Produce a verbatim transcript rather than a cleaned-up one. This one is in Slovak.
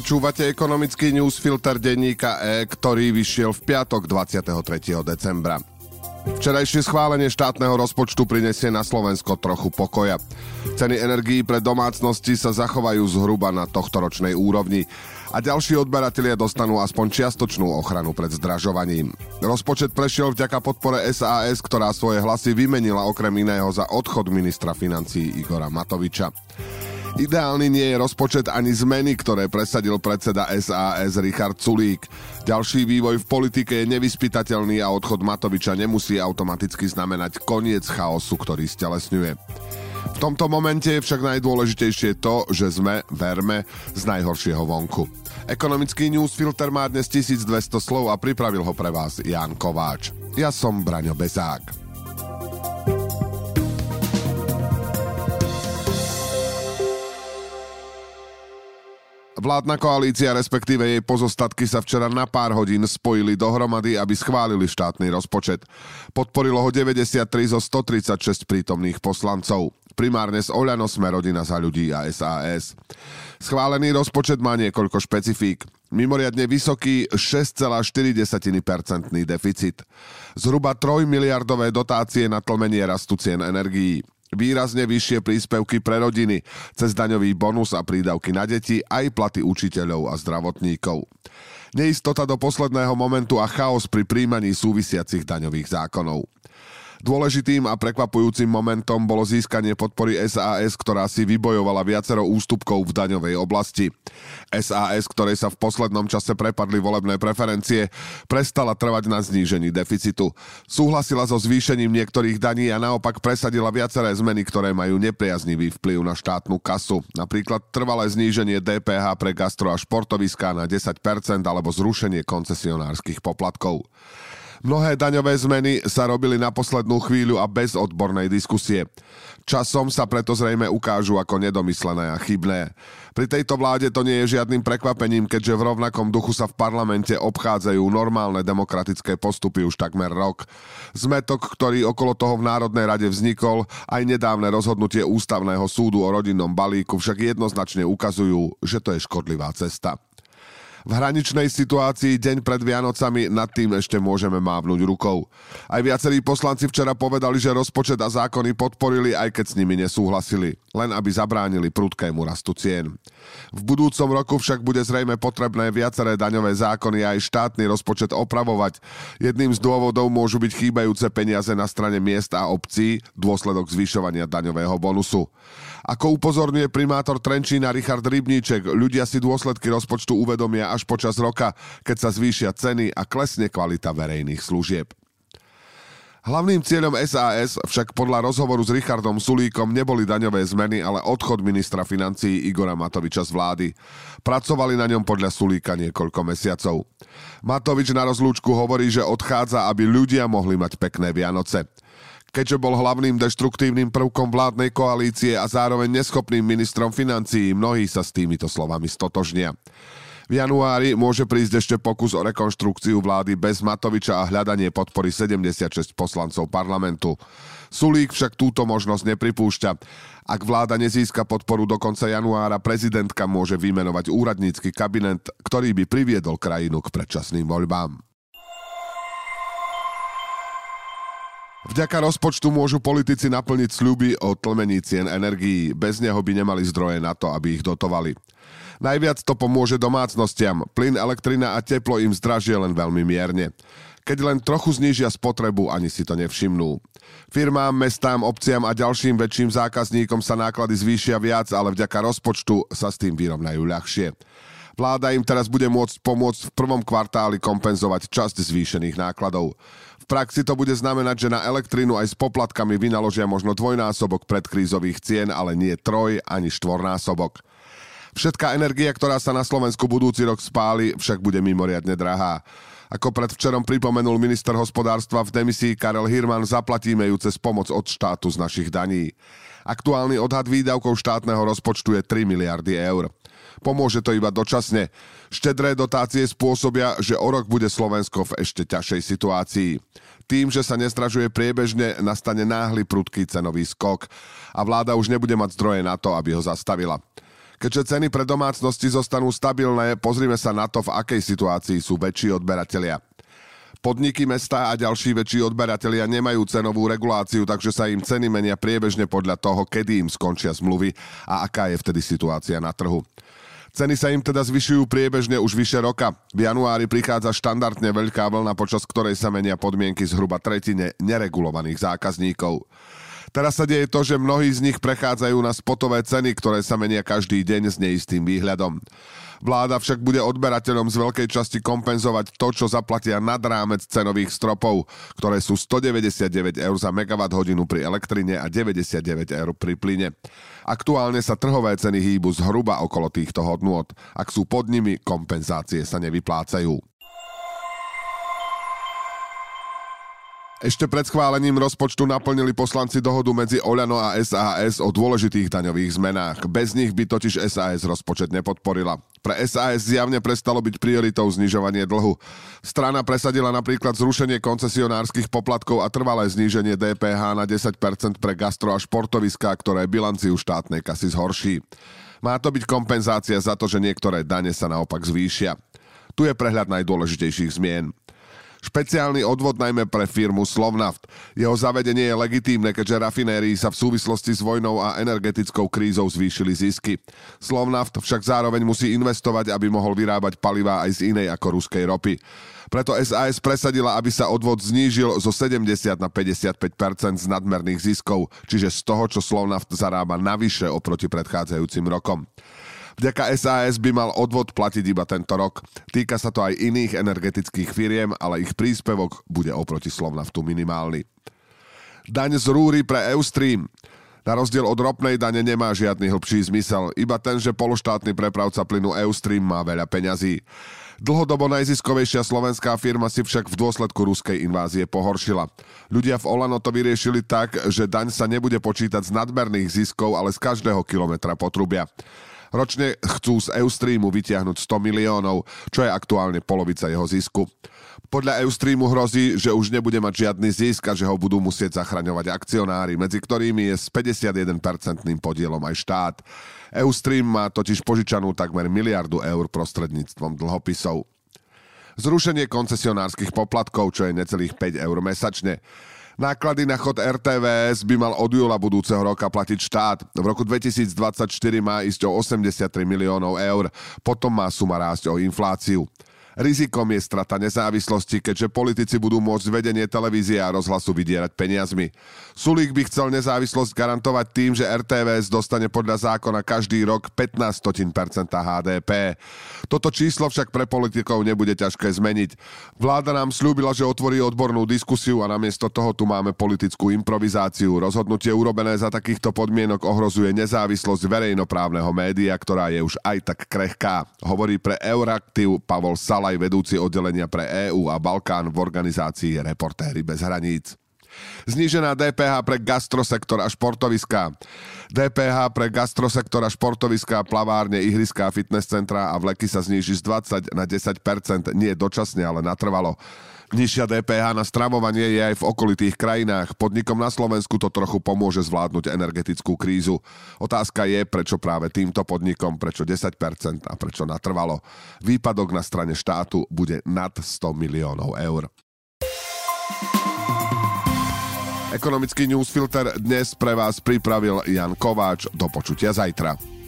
Počúvate ekonomický newsfilter denníka E, ktorý vyšiel v piatok dvadsiateho tretieho decembra. Včerajšie schválenie štátneho rozpočtu prinesie na Slovensko trochu pokoja. Ceny energií pre domácnosti sa zachovajú zhruba na tohtoročnej úrovni a ďalší odberatelia dostanú aspoň čiastočnú ochranu pred zdražovaním. Rozpočet prešiel vďaka podpore es a es, ktorá svoje hlasy vymenila okrem iného za odchod ministra financií Igora Matoviča. Ideálny nie je rozpočet ani zmeny, ktoré presadil predseda es a es Richard Culík. Ďalší vývoj v politike je nevyspytateľný a odchod Matoviča nemusí automaticky znamenať koniec chaosu, ktorý stelesňuje. V tomto momente je však najdôležitejšie to, že sme, verme, z najhoršieho vonku. Ekonomický newsfilter má dnes tisícdvesto slov a pripravil ho pre vás Ján Kováč. Ja som Braňo Bezák. Vládna koalícia, respektíve jej pozostatky, sa včera na pár hodín spojili dohromady, aby schválili štátny rozpočet. Podporilo ho deväťdesiattri zo stotridsaťšesť prítomných poslancov. Primárne z Oľano, Sme rodina, Za ľudí a es a es. Schválený rozpočet má niekoľko špecifík. Mimoriadne vysoký šesť celá štyri percentný deficit. Zhruba trojmiliardové dotácie na tlmenie rastu cien energií. Výrazne vyššie príspevky pre rodiny, cez daňový bonus a prídavky na deti, aj platy učiteľov a zdravotníkov. Neistota do posledného momentu a chaos pri príjmaní súvisiacich daňových zákonov. Dôležitým a prekvapujúcim momentom bolo získanie podpory es a es, ktorá si vybojovala viacero ústupkov v daňovej oblasti. es a es, ktorej sa v poslednom čase prepadli volebné preferencie, prestala trvať na znížení deficitu. Súhlasila so zvýšením niektorých daní a naopak presadila viaceré zmeny, ktoré majú nepriaznivý vplyv na štátnu kasu. Napríklad trvalé zníženie dé pé há pre gastro a športoviská na desať percent alebo zrušenie koncesionárskych poplatkov. Mnohé daňové zmeny sa robili na poslednú chvíľu a bez odbornej diskusie. Časom sa preto zrejme ukážu ako nedomyslené a chybné. Pri tejto vláde to nie je žiadnym prekvapením, keďže v rovnakom duchu sa v parlamente obchádzajú normálne demokratické postupy už takmer rok. Zmetok, ktorý okolo toho v Národnej rade vznikol, aj nedávne rozhodnutie Ústavného súdu o rodinnom balíku však jednoznačne ukazujú, že to je škodlivá cesta. V hraničnej situácii deň pred Vianocami nad tým ešte môžeme mávnuť rukou. Aj viacerí poslanci včera povedali, že rozpočet a zákony podporili, aj keď s nimi nesúhlasili, len aby zabránili prudkému rastu cien. V budúcom roku však bude zrejme potrebné viaceré daňové zákony a aj štátny rozpočet opravovať. Jedným z dôvodov môžu byť chýbajúce peniaze na strane miest a obcí, dôsledok zvyšovania daňového bonusu. Ako upozorňuje primátor Trenčína Richard Rybníček, ľudia si dôsledky rozpočtu uvedomia až počas roka, keď sa zvýšia ceny a klesne kvalita verejných služieb. Hlavným cieľom es a es však podľa rozhovoru s Richardom Sulíkom neboli daňové zmeny, ale odchod ministra financií Igora Matoviča z vlády. Pracovali na ňom podľa Sulíka niekoľko mesiacov. Matovič na rozlúčku hovorí, že odchádza, aby ľudia mohli mať pekné Vianoce. Keďže bol hlavným deštruktívnym prvkom vládnej koalície a zároveň neschopným ministrom financií, mnohí sa s týmito slovami stotožnia. V januári môže prísť ešte pokus o rekonštrukciu vlády bez Matoviča a hľadanie podpory sedemdesiatšesť poslancov parlamentu. Sulík však túto možnosť nepripúšťa. Ak vláda nezíska podporu do konca januára, prezidentka môže vymenovať úradnícky kabinet, ktorý by priviedol krajinu k predčasným voľbám. Vďaka rozpočtu môžu politici naplniť sľuby o tlmení cien energií. Bez neho by nemali zdroje na to, aby ich dotovali. Najviac to pomôže domácnostiam. Plyn, elektrina a teplo im zdražie len veľmi mierne. Keď len trochu znížia spotrebu, ani si to nevšimnú. Firmám, mestám, obciam a ďalším väčším zákazníkom sa náklady zvýšia viac, ale vďaka rozpočtu sa s tým vyrovnajú ľahšie. Vláda im teraz bude môcť pomôcť v prvom kvartáli kompenzovať časť zvýšených nákladov. V praxi to bude znamenať, že na elektrínu aj s poplatkami vynaložia možno dvojnásobok predkrízových cien, ale nie troj ani štvornásobok. Všetká energia, ktorá sa na Slovensku budúci rok spáli, však bude mimoriadne drahá. Ako predvčerom pripomenul minister hospodárstva v demisii Karel Hirmán, zaplatíme ju cez pomoc od štátu z našich daní. Aktuálny odhad výdavkov štátneho rozpočtu je tri miliardy eur. Pomôže to iba dočasne. Štedré dotácie spôsobia, že o rok bude Slovensko v ešte ťažšej situácii. Tým, že sa nestražuje priebežne, nastane náhly prudký cenový skok a vláda už nebude mať zdroje na to, aby ho zastavila. Keďže ceny pre domácnosti zostanú stabilné, pozrime sa na to, v akej situácii sú väčší odberatelia. Podniky, mestá a ďalší väčší odberatelia nemajú cenovú reguláciu, takže sa im ceny menia priebežne podľa toho, kedy im skončia zmluvy a aká je vtedy situácia na trhu. Ceny sa im teda zvyšujú priebežne už vyše roka. V januári prichádza štandardne veľká vlna, počas ktorej sa menia podmienky zhruba tretine neregulovaných zákazníkov. Teraz sa deje to, že mnohí z nich prechádzajú na spotové ceny, ktoré sa menia každý deň s neistým výhľadom. Vláda však bude odberateľom z veľkej časti kompenzovať to, čo zaplatia nad rámec cenových stropov, ktoré sú stodeväťdesiatdeväť eur za megawatthodinu pri elektrine a deväťdesiatdeväť eur pri plyne. Aktuálne sa trhové ceny hýbu zhruba okolo týchto hodnôt. Ak sú pod nimi, kompenzácie sa nevyplácajú. Ešte pred schválením rozpočtu naplnili poslanci dohodu medzi Oľano a es a es o dôležitých daňových zmenách. Bez nich by totiž es a es rozpočet nepodporila. Pre es a es zjavne prestalo byť prioritou znižovanie dlhu. Strana presadila napríklad zrušenie koncesionárskych poplatkov a trvalé zníženie dé pé há na desať percent pre gastro a športoviská, ktoré bilanciu štátnej kasy zhorší. Má to byť kompenzácia za to, že niektoré dane sa naopak zvýšia. Tu je prehľad najdôležitejších zmien. Špeciálny odvod najmä pre firmu Slovnaft. Jeho zavedenie je legitímne, keďže rafinérii sa v súvislosti s vojnou a energetickou krízou zvýšili zisky. Slovnaft však zároveň musí investovať, aby mohol vyrábať palivá aj z inej ako ruskej ropy. Preto es a es presadila, aby sa odvod znížil zo sedemdesiat na päťdesiatpäť percent z nadmerných ziskov, čiže z toho, čo Slovnaft zarába navyše oproti predchádzajúcim rokom. Vďaka es a es by mal odvod platiť iba tento rok. Týka sa to aj iných energetických firiem, ale ich príspevok bude oproti Slovnaftu minimálny. Daň z rúry pre Eustream. Na rozdiel od ropnej dane nemá žiadny hlbší zmysel, iba ten, že pološtátny prepravca plynu Eustream má veľa peňazí. Dlhodobo najziskovejšia slovenská firma si však v dôsledku ruskej invázie pohoršila. Ľudia v Oľano to vyriešili tak, že daň sa nebude počítať z nadmerných ziskov, ale z každého kilometra potrubia. Ročne chcú z Eustreamu vytiahnuť sto miliónov, čo je aktuálne polovica jeho zisku. Podľa Eustreamu hrozí, že už nebude mať žiadny zisk a že ho budú musieť zachraňovať akcionári, medzi ktorými je s päťdesiatjeden percentným podielom aj štát. Eustream má totiž požičanú takmer miliardu eur prostredníctvom dlhopisov. Zrušenie koncesionárskych poplatkov, čo je necelých päť eur mesačne. Náklady na chod er té vé es by mal od júla budúceho roka platiť štát. V roku dvetisícdvadsaťštyri má ísť o osemdesiattri miliónov eur, potom má suma rásť o infláciu. Rizikom je strata nezávislosti, keďže politici budú môcť vedenie televízie a rozhlasu vydierať peniazmi. Sulík by chcel nezávislosť garantovať tým, že er té vé es dostane podľa zákona každý rok pätnásť stotín percenta há dé pé. Toto číslo však pre politikov nebude ťažké zmeniť. Vláda nám sľúbila, že otvorí odbornú diskusiu a namiesto toho tu máme politickú improvizáciu. Rozhodnutie urobené za takýchto podmienok ohrozuje nezávislosť verejnoprávneho média, ktorá je už aj tak krehká, hovorí pre Euractiv Pavel Sala, vedúci oddelenia pre é ú a Balkán v organizácii Reportéry bez hraníc. Znížená dé pé há pre gastrosektor a športoviská. dé pé há pre gastrosektor a športoviská, plavárne, ihriská, fitness centrá a vleky sa zníži z dvadsať na desať percent, nie dočasne, ale natrvalo. Nižšia dé pé há na stravovanie je aj v okolitých krajinách. Podnikom na Slovensku to trochu pomôže zvládnuť energetickú krízu. Otázka je, prečo práve týmto podnikom, prečo desať percent a prečo natrvalo. Výpadok na strane štátu bude nad sto miliónov eur. Ekonomický newsfilter dnes pre vás pripravil Jan Kováč. Do počutia zajtra.